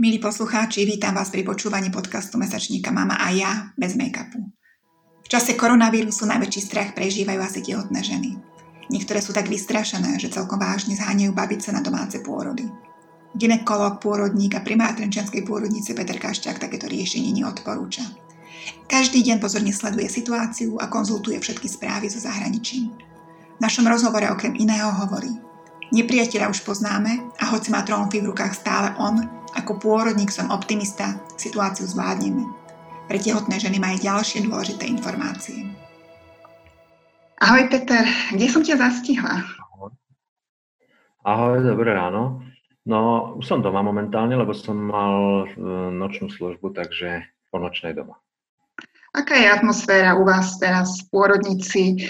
Milí poslucháči, vítam vás pri počúvaní podcastu Mesačníka Mama a ja bez make-upu. V čase koronavírusu najväčší strach prežívajú asi tehotné ženy. Niektoré sú tak vystrašené, že celkom vážne zháňajú babice na domáce pôrody. Gynekológ, pôrodník a primár trenčianskej pôrodnice Peter Kašťák takéto riešenie neodporúča. Každý deň pozorne sleduje situáciu a konzultuje všetky správy zo zahraničí. V našom rozhovore okrem iného hovorí: nepriateľa už poznáme a hoci má tromfy v rukách stále on, ako pôrodník som optimista, situáciu zvládneme. Pre tehotné ženy majú ďalšie dôležité informácie. Ahoj Peter, kde som ťa zastihla? Ahoj, dobré ráno. No, už som doma momentálne, lebo som mal nočnú službu, takže po nočnej doma. Aká je atmosféra u vás teraz v pôrodnici?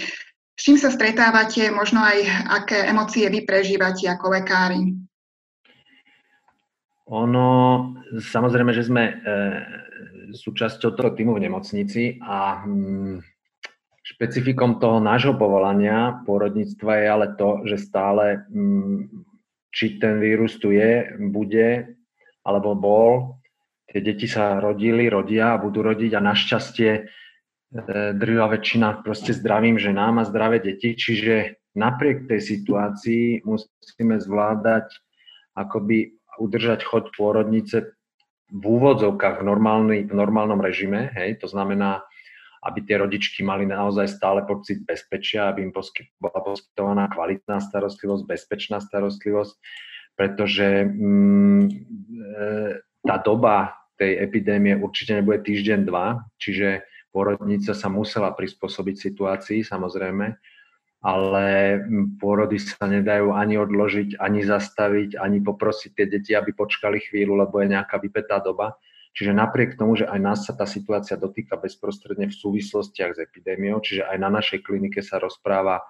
S čím sa stretávate, možno aj aké emócie vy prežívate ako lekári? Ono, samozrejme, že sme súčasťou toho tímu v nemocnici a špecifikom toho nášho povolania pôrodníctva je ale to, že stále, či ten vírus tu je, bude, alebo bol, tie deti sa rodili, rodia a budú rodiť a našťastie drvivá väčšina proste zdravým ženám a zdravé deti, čiže napriek tej situácii musíme zvládať akoby udržať chod pôrodnice v úvodzovkách v normálnom režime, hej, to znamená, aby tie rodičky mali naozaj stále pocit bezpečia, aby im bola poskytovaná kvalitná starostlivosť, bezpečná starostlivosť, pretože tá doba tej epidémie určite nebude týždeň, dva, čiže pôrodnica sa musela prispôsobiť situácii, samozrejme, ale pôrody sa nedajú ani odložiť, ani zastaviť, ani poprosiť tie deti, aby počkali chvíľu, lebo je nejaká vypätá doba. Čiže napriek tomu, že aj nás sa tá situácia dotýka bezprostredne v súvislostiach s epidémiou, čiže aj na našej klinike sa rozpráva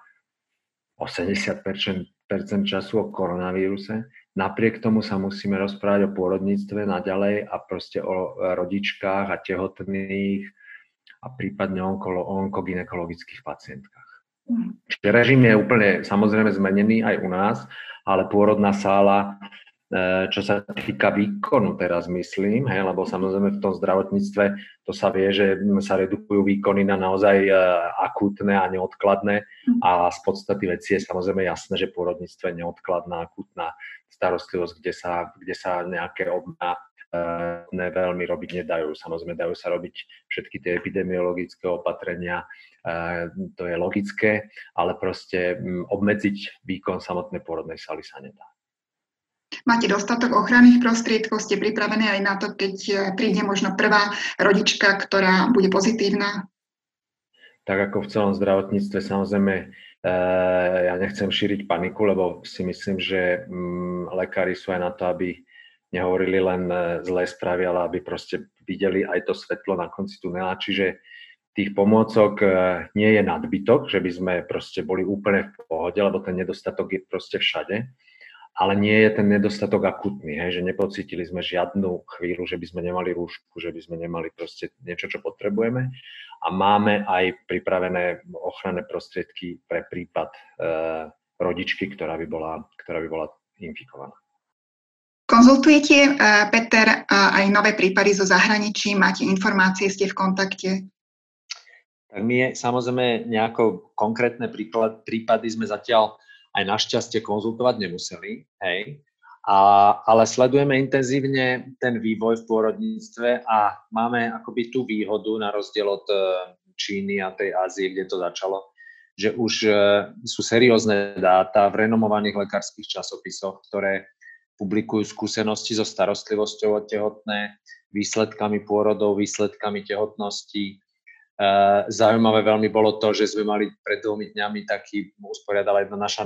80% času o koronavíruse, napriek tomu sa musíme rozprávať o pôrodníctve naďalej a proste o rodičkách a tehotných a prípadne onkogynekologických pacientkách. Čiže režim je úplne samozrejme zmenený aj u nás, ale pôrodná sála, čo sa týka výkonu teraz myslím, hej, lebo samozrejme v tom zdravotníctve to sa vie, že sa redukujú výkony na naozaj akútne a neodkladné a z podstaty veci je samozrejme jasné, že pôrodníctvo je neodkladná, akútna starostlivosť, kde sa nejaké obná veľmi robiť nedajú. Samozrejme, dajú sa robiť všetky tie epidemiologické opatrenia, to je logické, ale proste obmedziť výkon samotnej pôrodnej sály sa nedá. Máte dostatok ochranných prostriedkov? Ste pripravení aj na to, keď príde možno prvá rodička, ktorá bude pozitívna? Tak ako v celom zdravotníctve, samozrejme, ja nechcem šíriť paniku, lebo si myslím, že lekári sú aj na to, aby nehovorili len zlé správy, ale aby proste videli aj to svetlo na konci tunela. Čiže tých pomôcok nie je nadbytok, že by sme proste boli úplne v pohode, lebo ten nedostatok je proste všade, ale nie je ten nedostatok akutný, hej, že nepocítili sme žiadnu chvíľu, že by sme nemali rúšku, že by sme nemali proste niečo, čo potrebujeme. A máme aj pripravené ochranné prostriedky pre prípad rodičky, ktorá by bola infikovaná. Konzultujete, Peter, aj nové prípady zo zahraničí? Máte informácie, ste v kontakte? Tak my samozrejme nejako konkrétne prípady sme zatiaľ aj našťastie konzultovať nemuseli, hej. Ale sledujeme intenzívne ten vývoj v pôrodníctve a máme akoby tú výhodu na rozdiel od Číny a tej Ázie, kde to začalo, že už sú seriózne dáta v renomovaných lekárskych časopisoch, ktoré publikujú skúsenosti so starostlivosťou o tehotné, výsledkami pôrodov, výsledkami tehotnosti. Zaujímavé veľmi bolo to, že sme mali pred 2 dňami taký, usporiadala jedna naša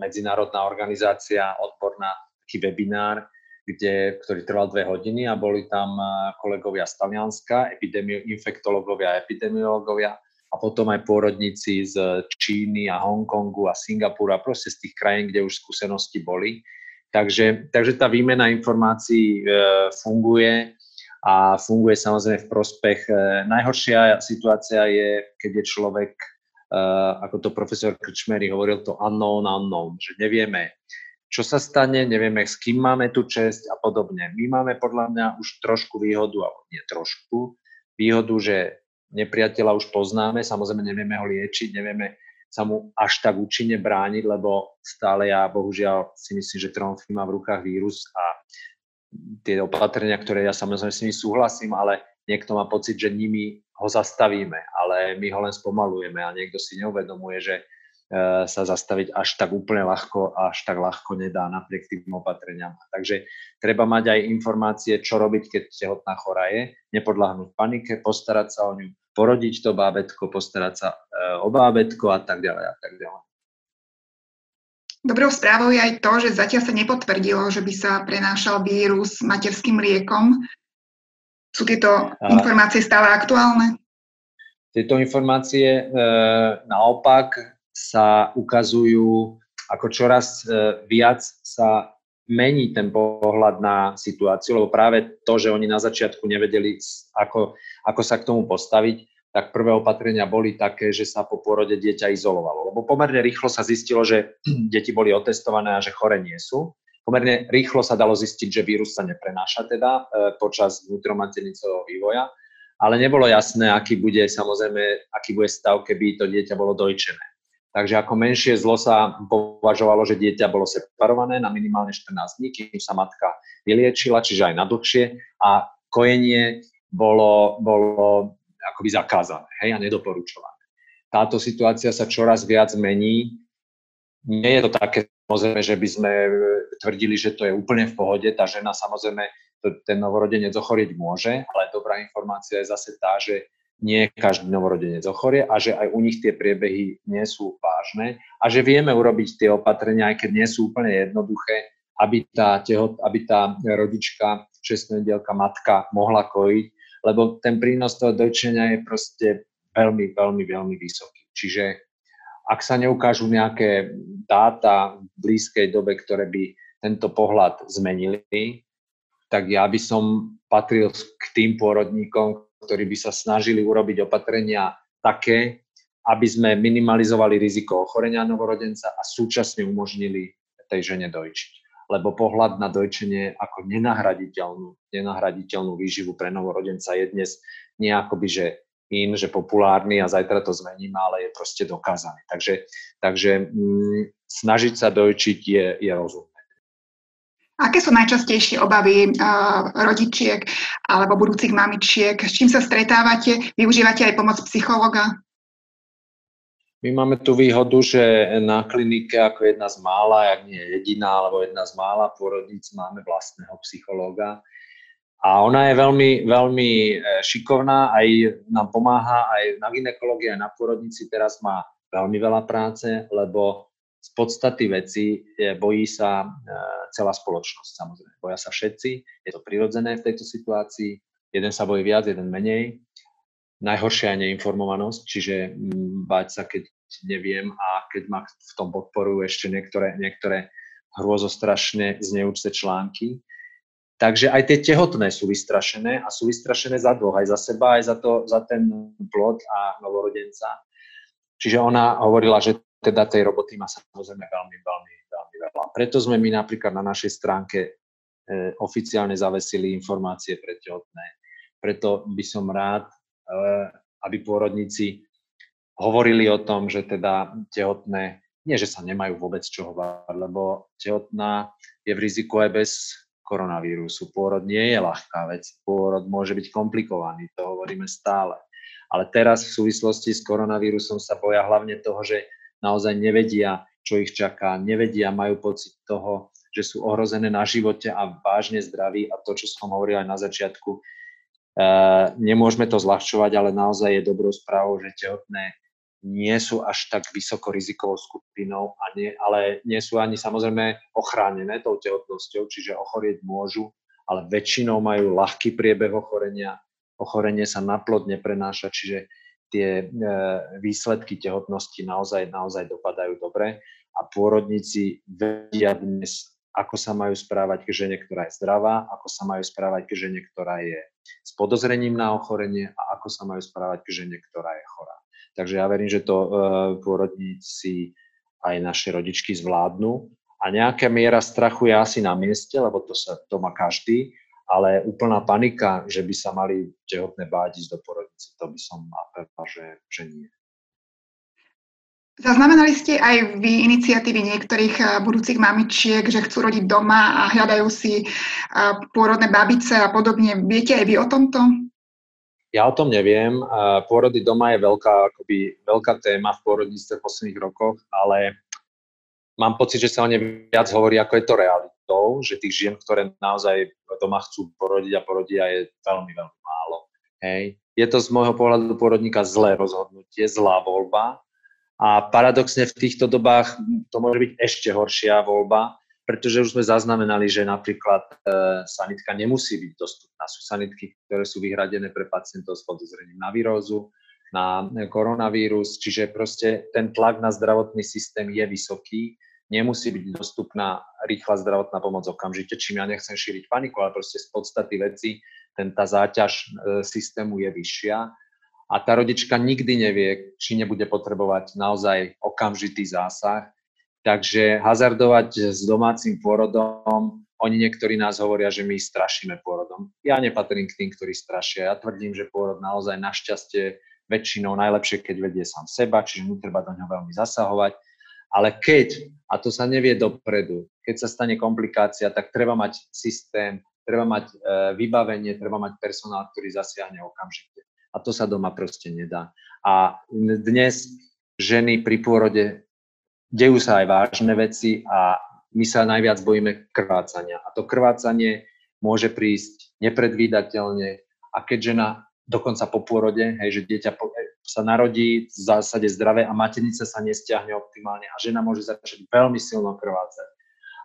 medzinárodná organizácia, odborná, taký webinár, ktorý trval 2 hodiny a boli tam kolegovia z Talianska, infektológovia a epidemiológovia a potom aj pôrodníci z Číny a Hongkongu a Singapúra, proste z tých krajín, kde už skúsenosti boli. Takže tá výmena informácií funguje a funguje samozrejme v prospech. Najhoršia situácia je, keď je človek, ako to profesor Krčméry hovoril, to unknown, že nevieme, čo sa stane, nevieme, s kým máme tú česť a podobne. My máme podľa mňa už trošku výhodu, alebo nie trošku, výhodu, že nepriateľa už poznáme, samozrejme nevieme ho liečiť, nevieme sa mu až tak účinne brániť, lebo stále ja bohužiaľ si myslím, že tromfím a v rukách vírus a tie opatrenia, ktoré ja samozrejme s nimi súhlasím, ale niekto má pocit, že nimi ho zastavíme, ale my ho len spomalujeme a niekto si neuvedomuje, že sa zastaviť až tak úplne ľahko a až tak ľahko nedá napriek tým opatreniam. Takže treba mať aj informácie, čo robiť, keď tehotná chorá je, nepodľahnúť panike, postarať sa o ňu, porodiť to bábätko, postarať sa o bábätko a tak ďalej a tak ďalej. Dobrou správou je aj to, že zatiaľ sa nepotvrdilo, že by sa prenášal vírus materským mliekom. Sú tieto informácie stále aktuálne? Tieto informácie naopak sa ukazujú, ako čoraz viac sa mení ten pohľad na situáciu, lebo práve to, že oni na začiatku nevedeli, ako sa k tomu postaviť, tak prvé opatrenia boli také, že sa po pôrode dieťa izolovalo. Lebo pomerne rýchlo sa zistilo, že deti boli otestované a že chore nie sú. Pomerne rýchlo sa dalo zistiť, že vírus sa neprenáša teda počas vnútromaternicového vývoja, ale nebolo jasné, aký bude stav, keby to dieťa bolo dojčené. Takže ako menšie zlo sa považovalo, že dieťa bolo separované na minimálne 14 dní, kým sa matka vyliečila, čiže aj na dlhšie, a kojenie bolo akoby zakázané, hej, a nedoporučované. Táto situácia sa čoraz viac mení. Nie je to také, samozrejme, že by sme tvrdili, že to je úplne v pohode. Tá žena samozrejme, ten novorodenec ochorieť môže, ale dobrá informácia je zase tá, že nie každý novorodenec ochorie a že aj u nich tie priebehy nie sú vážne a že vieme urobiť tie opatrenia, aj keď nie sú úplne jednoduché, aby tá rodička, 6-dielka matka mohla kojiť, lebo ten prínos toho dojčenia je proste veľmi, veľmi, veľmi vysoký. Čiže ak sa neukážu nejaké dáta v blízkej dobe, ktoré by tento pohľad zmenili, tak ja by som patril k tým pôrodníkom, ktorí by sa snažili urobiť opatrenia také, aby sme minimalizovali riziko ochorenia novorodenca a súčasne umožnili tej žene dojčiť. Lebo pohľad na dojčenie ako nenahraditeľnú výživu pre novorodenca je dnes nie akoby, že populárny a zajtra to zmeníme, ale je proste dokázaný. Takže snažiť sa dojčiť je rozum. Aké sú najčastejšie obavy rodičiek alebo budúcich mamičiek? S čím sa stretávate? Využívate aj pomoc psychologa? My máme tú výhodu, že na klinike ako jedna z mála, ak nie jediná, alebo jedna z mála pôrodníc máme vlastného psychologa. A ona je veľmi, veľmi šikovná, aj nám pomáha, aj na gynekológii, aj na pôrodnici teraz má veľmi veľa práce, lebo z podstaty veci bojí sa celá spoločnosť, samozrejme. Boja sa všetci, je to prirodzené v tejto situácii. Jeden sa bojí viac, jeden menej. Najhoršia je neinformovanosť, čiže báť sa, keď neviem a keď ma v tom podporujú ešte niektoré hrôzostrašne zneučce články. Takže aj tie tehotné sú vystrašené a sú vystrašené za dvoch, aj za seba, aj za ten plod a novorodenca. Čiže ona hovorila, že teda tej roboty má samozrejme veľmi, veľmi, veľmi veľa. Preto sme my napríklad na našej stránke oficiálne zavesili informácie pre tehotné. Preto by som rád, aby pôrodníci hovorili o tom, že teda tehotné, nie že sa nemajú vôbec čo hovárať, lebo tehotná je v riziku aj bez koronavírusu. Pôrod nie je ľahká vec, pôrod môže byť komplikovaný, to hovoríme stále. Ale teraz v súvislosti s koronavírusom sa boja hlavne toho, že naozaj nevedia, čo ich čaká, nevedia, majú pocit toho, že sú ohrozené na živote a vážne zdraví a to, čo som hovoril aj na začiatku, nemôžeme to zľahčovať, ale naozaj je dobrou správou, že tehotné nie sú až tak vysoko rizikovou skupinou, ale nie sú ani samozrejme ochránené tou tehotnosťou, čiže ochorieť môžu, ale väčšinou majú ľahký priebeh ochorenia, ochorenie sa na plod neprenáša, čiže tie výsledky tehotnosti naozaj dopadajú dobre a pôrodníci vedia dnes, ako sa majú správať k žene, ktorá je zdravá, ako sa majú správať k žene, ktorá je s podozrením na ochorenie a ako sa majú správať k žene, ktorá je chorá. Takže ja verím, že to pôrodníci aj naše rodičky zvládnu a A nejaká miera strachu je asi na mieste, lebo to má každý, ale úplná panika, že by sa mali tehotné báť ísť do porodnice, to by som apeloval, že nie. Zaznamenali ste aj vy iniciatívy niektorých budúcich mamičiek, že chcú rodiť doma a hľadajú si pôrodné babice a podobne. Viete aj vy o tomto? Ja o tom neviem. Pôrody doma je veľká téma v pôrodníctve v posledných rokoch, ale mám pocit, že sa o nej viac hovorí, ako je to realitou, že tých žien, ktoré naozaj doma chcú porodiť a porodia, je veľmi, veľmi málo. Hej. Je to z môjho pohľadu pôrodníka zlé rozhodnutie, zlá voľba. A paradoxne v týchto dobách to môže byť ešte horšia voľba, pretože už sme zaznamenali, že napríklad sanitka nemusí byť dostupná. Sú sanitky, ktoré sú vyhradené pre pacientov s podozrením na vírózu, na koronavírus, čiže proste ten tlak na zdravotný systém je vysoký. Nemusí byť dostupná rýchla zdravotná pomoc okamžite, čím ja nechcem šíriť paniku, ale proste z podstaty veci tá záťaž systému je vyššia. A tá rodička nikdy nevie, či nebude potrebovať naozaj okamžitý zásah. Takže hazardovať s domácim pôrodom, oni niektorí nás hovoria, že my strašíme pôrodom. Ja nepatrím k tým, ktorí strašia. Ja tvrdím, že pôrod naozaj našťastie väčšinou najlepšie, keď vedie sám seba, čiže netreba do ňoho veľmi zasahovať. Ale keď, a to sa nevie dopredu, keď sa stane komplikácia, tak treba mať systém, treba mať vybavenie, treba mať personál, ktorý zasiahne okamžite. A to sa doma proste nedá. A dnes ženy pri pôrode, dejú sa aj vážne veci a my sa najviac bojíme krvácania. A to krvácanie môže prísť nepredvídateľne a keď žena dokonca po pôrode, hej, že dieťa sa narodí v zásade zdravé a maternica sa nestiahne optimálne a žena môže začať veľmi silno krvácať.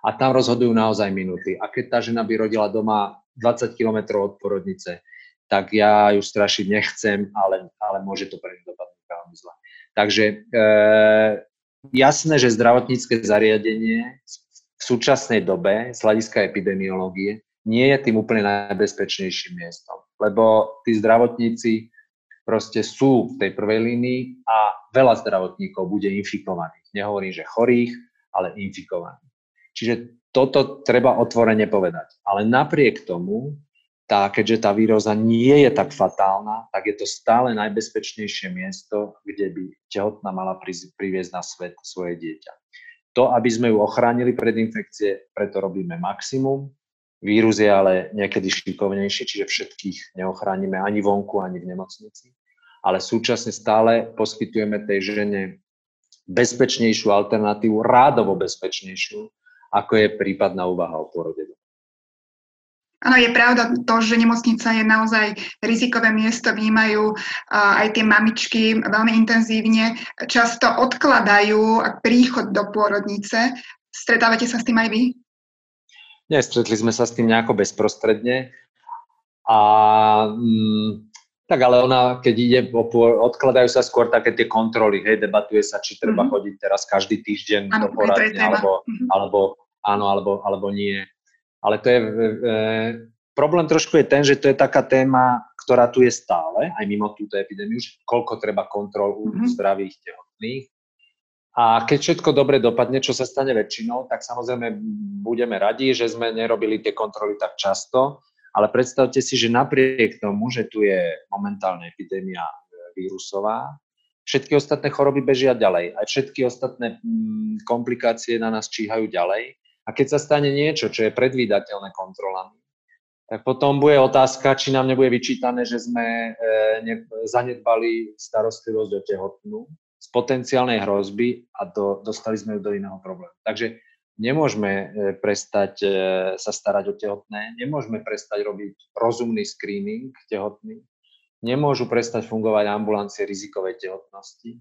A tam rozhodujú naozaj minúty. A keď tá žena by rodila doma 20 km od porodnice, tak ja ju strašiť nechcem, ale môže to pre ňu dopadnúť veľmi zle. Takže jasné, že zdravotnícke zariadenie v súčasnej dobe z hľadiska epidemiológie nie je tým úplne najbezpečnejším miestom, lebo tí zdravotníci proste sú v tej prvej línii a veľa zdravotníkov bude infikovaných. Nehovorím, že chorých, ale infikovaných. Čiže toto treba otvorene povedať. Ale napriek tomu, keďže tá víróza nie je tak fatálna, tak je to stále najbezpečnejšie miesto, kde by tehotná mala priviesť na svet svoje dieťa. To, aby sme ju ochránili pred infekcie, preto robíme maximum. Vírus je ale niekedy šikovnejší, čiže všetkých neochránime ani vonku, ani v nemocnici. Ale súčasne stále poskytujeme tej žene bezpečnejšiu alternatívu, rádovo bezpečnejšiu, ako je prípadná úvaha o pôrode. Áno, je pravda to, že nemocnica je naozaj rizikové miesto, vnímajú aj tie mamičky veľmi intenzívne, často odkladajú príchod do pôrodnice. Stretávate sa s tým aj vy? Nestretli sme sa s tým nejako bezprostredne. Tak ale ona, keď ide, odkladajú sa skôr také tie kontroly, hej, debatuje sa, či treba chodiť teraz každý týždeň do poradne, alebo nie. Ale to je, problém trošku je ten, že to je taká téma, ktorá tu je stále, aj mimo túto epidémiu, že koľko treba kontrol u zdravých tehotných. A keď všetko dobre dopadne, čo sa stane väčšinou, tak samozrejme budeme radi, že sme nerobili tie kontroly tak často, ale predstavte si, že napriek tomu, že tu je momentálne epidémia vírusová, všetky ostatné choroby bežia ďalej, aj všetky ostatné komplikácie na nás číhajú ďalej. A keď sa stane niečo, čo je predvídateľné kontrolami, tak potom bude otázka, či nám nebude vyčítané, že sme zanedbali starostlivosť o tehotnú z potenciálnej hrozby a dostali sme ju do iného problému. Takže nemôžeme prestať sa starať o tehotné, nemôžeme prestať robiť rozumný screening tehotných, nemôžu prestať fungovať ambulancie rizikovej tehotnosti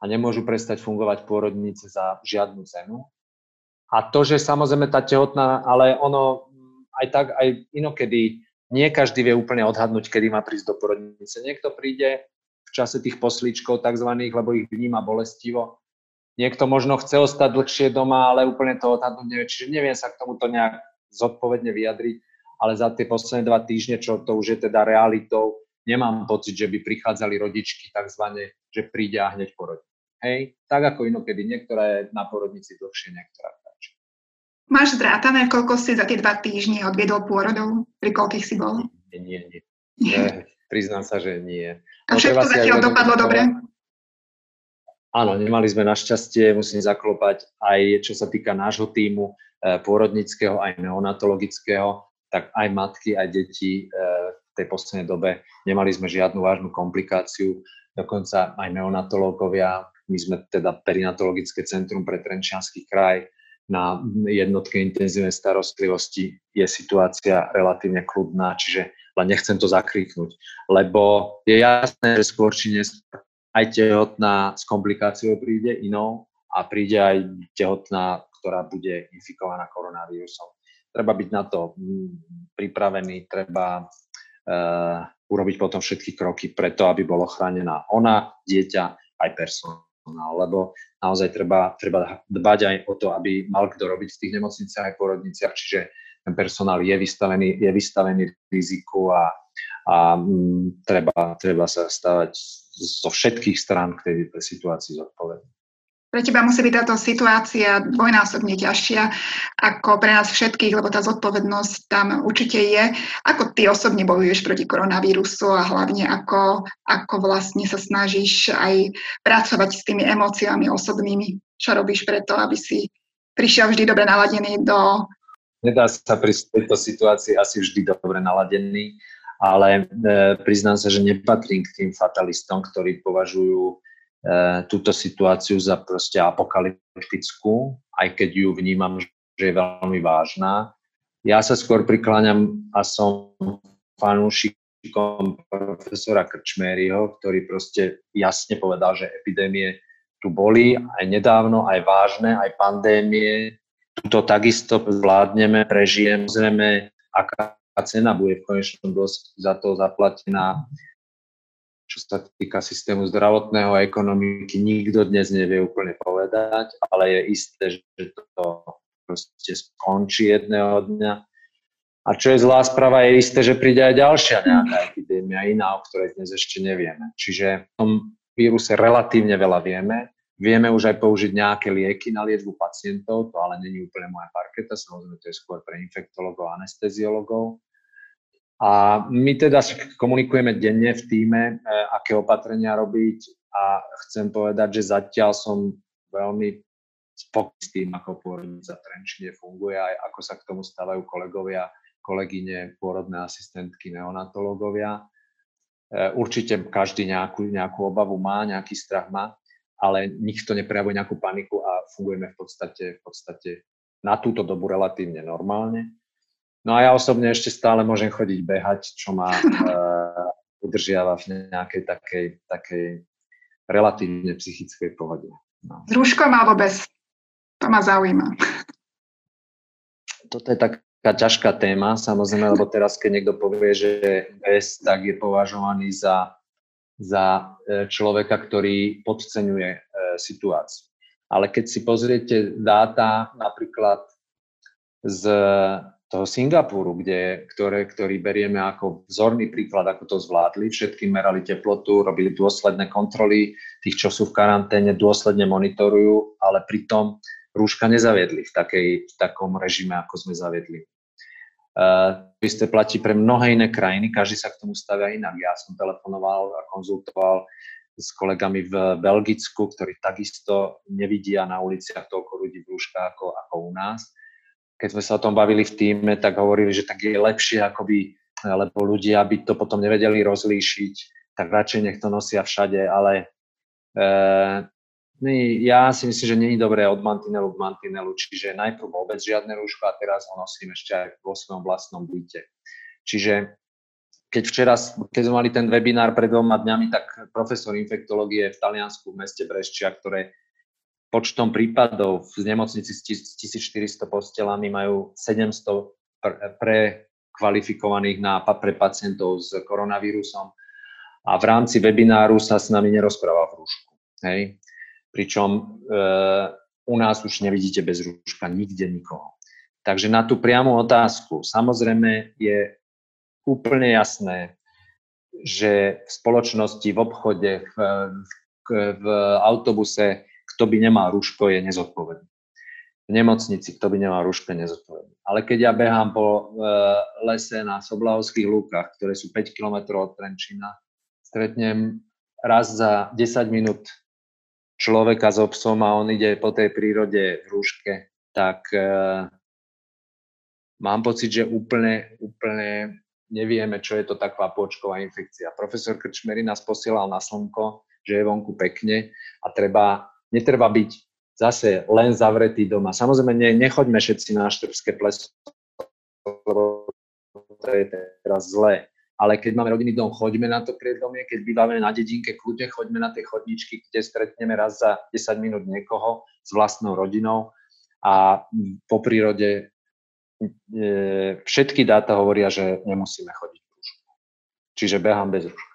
a nemôžu prestať fungovať pôrodnice za žiadnu cenu. A to, že samozrejme tá tehotná, ale ono aj tak, aj inokedy, nie každý vie úplne odhadnúť, kedy má prísť do porodnice. Niekto príde v čase tých poslíčkov takzvaných, lebo ich vníma bolestivo. Niekto možno chce ostať dlhšie doma, ale úplne to odhadnúť nevie. Čiže neviem sa k tomuto nejak zodpovedne vyjadriť, ale za tie posledné 2 týždne, čo to už je teda realitou, nemám pocit, že by prichádzali rodičky takzvané, že príde a hneď porodí. Hej? Tak ako inokedy, niektorá je na porodnici dlhšie, niektorá. Máš zrátané, koľko si za tie 2 týždne odviedol pôrodov? Pri koľkých si bol? Nie. Nie. Priznám sa, že nie. A všetko zatiaľ dopadlo dobre? Áno, nemali sme našťastie, musím zaklopať aj čo sa týka nášho tímu pôrodnického, aj neonatologického, tak aj matky, aj deti v tej poslednej dobe nemali sme žiadnu vážnu komplikáciu, dokonca aj neonatológovia, my sme teda perinatologické centrum pre Trenčiansky kraj, na jednotke intenzívnej starostlivosti je situácia relatívne kľudná, čiže len nechcem to zakriknúť, lebo je jasné, že skôr či neskôr aj tehotná s komplikáciou príde inou a príde aj tehotná, ktorá bude infikovaná koronavírusom. Treba byť na to pripravený, treba urobiť potom všetky kroky preto, aby bola chránená ona, dieťa, aj personál, lebo naozaj treba dbať aj o to, aby mal kto robiť v tých nemocniciach aj porodniciach, čiže ten personál je vystavený riziku a treba sa stávať zo všetkých strán k tej situácii zodpovedný. Pre teba musí byť táto situácia dvojnásobne ťažšia ako pre nás všetkých, lebo tá zodpovednosť tam určite je. Ako ty osobne bojuješ proti koronavírusu a hlavne ako vlastne sa snažíš aj pracovať s tými emóciami osobnými? Čo robíš preto, aby si prišiel vždy dobre naladený do... Nedá sa pri tejto situácii asi vždy dobre naladený, ale priznám sa, že nepatrím k tým fatalistom, ktorí považujú túto situáciu za proste apokalyptickú, aj keď ju vnímam, že je veľmi vážna. Ja sa skôr prikláňam a som fanúšikom profesora Krčméryho, ktorý proste jasne povedal, že epidémie tu boli, aj nedávno, aj vážne, aj pandémie. Tuto takisto vládneme, prežijeme, zrejme, aká cena bude v konečnom dôsledku za to zaplatená. Čo sa týka systému zdravotného a ekonomiky, nikto dnes nevie úplne povedať, ale je isté, že to proste skončí jedného dňa. A čo je zlá správa, je isté, že príde aj ďalšia nejaká epidémia iná, o ktorej dnes ešte nevieme. Čiže v tom víruse relatívne veľa vieme. Vieme už aj použiť nejaké lieky na liečbu pacientov, to ale není úplne moja parketa, samozrejme to je skôr pre infektologov a anesteziologov. A my teda komunikujeme denne v tíme, aké opatrenia robiť a chcem povedať, že zatiaľ som veľmi spokojný s tým, ako pôrodnica v Trenčine funguje a ako sa k tomu stávajú kolegovia, kolegyne, pôrodné asistentky, neonatológovia. Určite každý nejakú obavu má, nejaký strach má, ale nikto neprejavuje nejakú paniku a fungujeme v podstate na túto dobu relatívne normálne. No a ja osobne ešte stále môžem chodiť behať, čo ma udržiava v nejakej takej relatívne psychickej pohode. No. S rúškom alebo bez? To ma zaujíma. Toto je taká ťažká téma, samozrejme, lebo teraz, keď niekto povie, že bez, tak je považovaný za človeka, ktorý podceňuje situáciu. Ale keď si pozriete dáta napríklad z toho Singapuru, ktorý berieme ako vzorný príklad, ako to zvládli, všetky merali teplotu, robili dôsledné kontroly, tých, čo sú v karanténe, dôsledne monitorujú, ale pritom rúška nezaviedli v takom režime, ako sme zaviedli. To isté platí pre mnohé iné krajiny, každý sa k tomu stavia inak. Ja som telefonoval a konzultoval s kolegami v Belgicku, ktorí takisto nevidia na uliciach toľko ľudí v rúškach ako u nás. Keď sme sa o tom bavili v tíme, tak hovorili, že tak je lepšie, akoby, lebo ľudia by to potom nevedeli rozlíšiť, tak radšej nech to nosia všade, ale ja si myslím, že nie je dobré od mantinelu k mantinelu, čiže najprv vôbec žiadne rúško a teraz ho nosím ešte aj vo svojom vlastnom byte. Čiže keď sme mali ten webinár pred 2 dňami, tak profesor infektológie v Taliansku v meste Brescia, ktoré počtom prípadov v nemocnici s 1400 postelami majú 700 prekvalifikovaných pre pacientov s koronavírusom a v rámci webináru sa s nami nerozprával v rúšku. Hej? Pričom u nás už nevidíte bez rúška nikde nikoho. Takže na tú priamu otázku, samozrejme je úplne jasné, že v spoločnosti, v obchode, v autobuse, kto by nemal rúško, je nezodpovedný. v nemocnici, kto by nemal rúško, nezodpovedný. Ale keď ja behám po lese na Soblahovských lúkach, ktoré sú 5 km od Trenčína, stretnem raz za 10 minút človeka so psom a on ide po tej prírode v rúške, tak mám pocit, že úplne nevieme, čo je to tá kvapôčková infekcia. Profesor Krčméry nás posielal na slnko, že je vonku pekne a netreba byť zase len zavretý doma. Samozrejme, nechoďme všetci na Štrbské Pleso, lebo to je teraz zlé. Ale keď máme rodinný dom, choďme na to priedomie, keď bývame na dedinke, kľudne choďme na tie chodničky, kde stretneme raz za 10 minút niekoho s vlastnou rodinou a po prírode všetky dáta hovoria, že nemusíme chodiť v rúšku. Čiže behám bez rúška.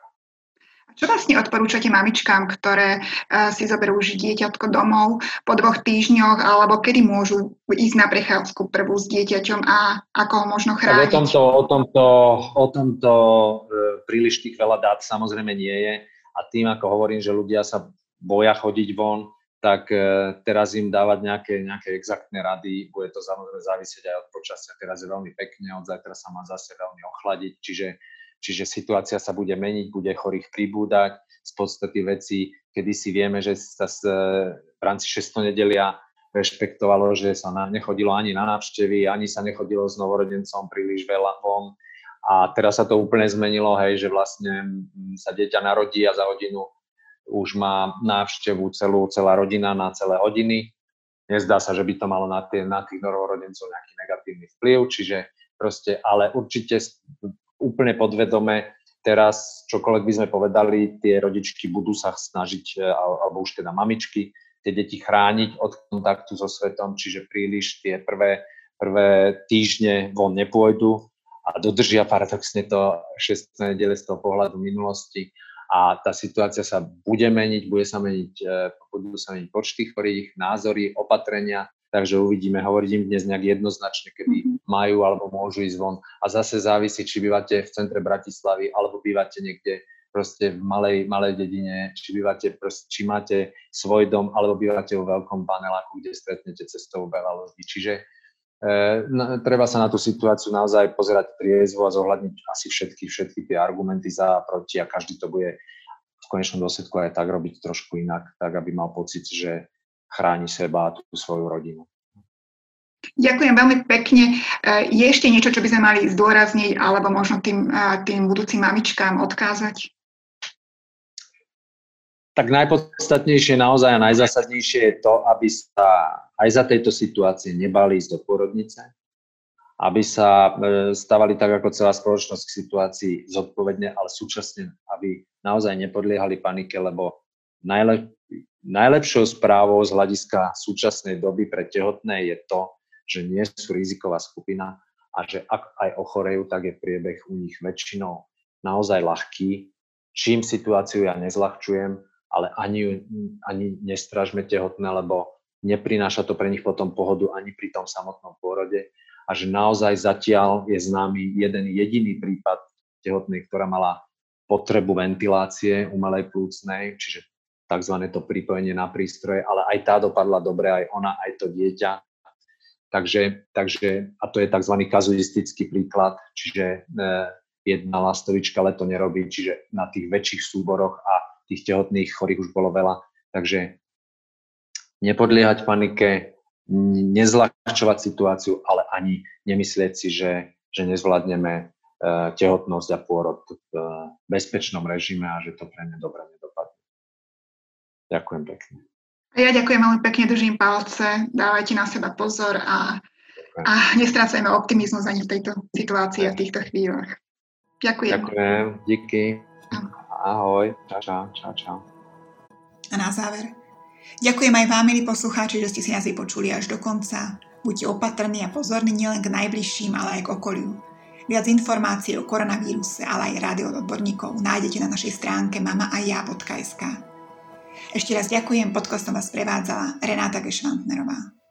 A čo vlastne odporúčate mamičkám, ktoré si zoberú už dieťatko domov po 2 týždňoch, alebo kedy môžu ísť na prechádzku prvú s dieťaťom a ako ho možno chrániť? O tomto príliš tých veľa dát samozrejme nie je. A tým, ako hovorím, že ľudia sa boja chodiť von, tak teraz im dávať nejaké exaktné rady, bude to samozrejme závisieť aj od počasia. Teraz je veľmi pekne, od zajtra sa má zase veľmi ochladiť, čiže situácia sa bude meniť, bude chorých pribúdať. Z podstaty veci, kedy si vieme, že sa v rámci 6. nedelia rešpektovalo, že sa nechodilo ani na návštevy, ani sa nechodilo s novorodencom príliš veľa von. A teraz sa to úplne zmenilo, hej, že vlastne sa dieťa narodí a za hodinu už má návštevu celá rodina na celé hodiny. Nezdá sa, že by to malo na tých novorodencov nejaký negatívny vplyv, čiže proste, ale určite úplne podvedome teraz, čokoľvek by sme povedali, tie rodičky budú sa snažiť, alebo už teda mamičky, tie deti chrániť od kontaktu so svetom, čiže príliš tie prvé týždne von nepôjdu a dodržia paradoxne to 6. nedele z toho pohľadu minulosti. A tá situácia sa bude meniť, budú sa meniť počty chorých, názory, opatrenia, takže uvidíme, hovorím dnes nejak jednoznačne, kedy majú alebo môžu ísť von. A zase závisí, či bývate v centre Bratislavy, alebo bývate niekde proste v malej dedine, či máte svoj dom, alebo bývate vo veľkom paneláku, kde stretnete cestou veľa ľudí. Čiže treba sa na tú situáciu naozaj pozerať triezvo a zohľadniť asi všetky tie argumenty za a proti a každý to bude v konečnom dôsledku aj tak robiť trošku inak, tak aby mal pocit, že chráni seba a tú svoju rodinu. Ďakujem veľmi pekne. Je ešte niečo, čo by sme mali zdôrazniť alebo možno tým budúcim mamičkám odkázať? Tak najpodstatnejšie naozaj a najzásadnejšie je to, aby sa aj za tejto situácie nebali ísť do pôrodnice, aby sa stavali tak, ako celá spoločnosť k situácii zodpovedne, ale súčasne, aby naozaj nepodliehali panike, lebo najlepšou správou z hľadiska súčasnej doby pre tehotné je to, že nie sú riziková skupina a že ak aj ochorejú, tak je priebeh u nich väčšinou naozaj ľahký, čím situáciu ja nezľahčujem, ale ani nestražme tehotné, lebo neprináša to pre nich potom pohodu ani pri tom samotnom pôrode a že naozaj zatiaľ je známy jeden jediný prípad tehotnej, ktorá mala potrebu ventilácie umelej plúcnej, čiže tzv. To pripojenie na prístroje, ale aj tá dopadla dobre, aj ona, aj to dieťa. Takže a to je tzv. Kazuistický príklad, čiže jedna lastovička, ale to nerobí, čiže na tých väčších súboroch a tých tehotných chorých už bolo veľa. Takže nepodliehať panike, nezľahčovať situáciu, ale ani nemyslieť si, že nezvládneme tehotnosť a pôrod v bezpečnom režime a že to pre ne dobre nedopadne. Ďakujem pekne. Ja ďakujem veľmi pekne, držím palce, dávajte na seba pozor a nestrácajme optimizmus ani v tejto situácii a v týchto chvíľach. Ďakujem. Ďakujem, díky. Ahoj, čau. A na záver. Ďakujem aj vám, milí poslucháči, že ste si nás vypočuli až do konca. Buďte opatrní a pozorní nielen k najbližším, ale aj k okoliu. Viac informácií o koronavíruse, ale aj rady od odborníkov nájdete na našej stránke mamaaja.sk. Ešte raz ďakujem, podcastom vás prevádzala Renáta Gešvantnerová.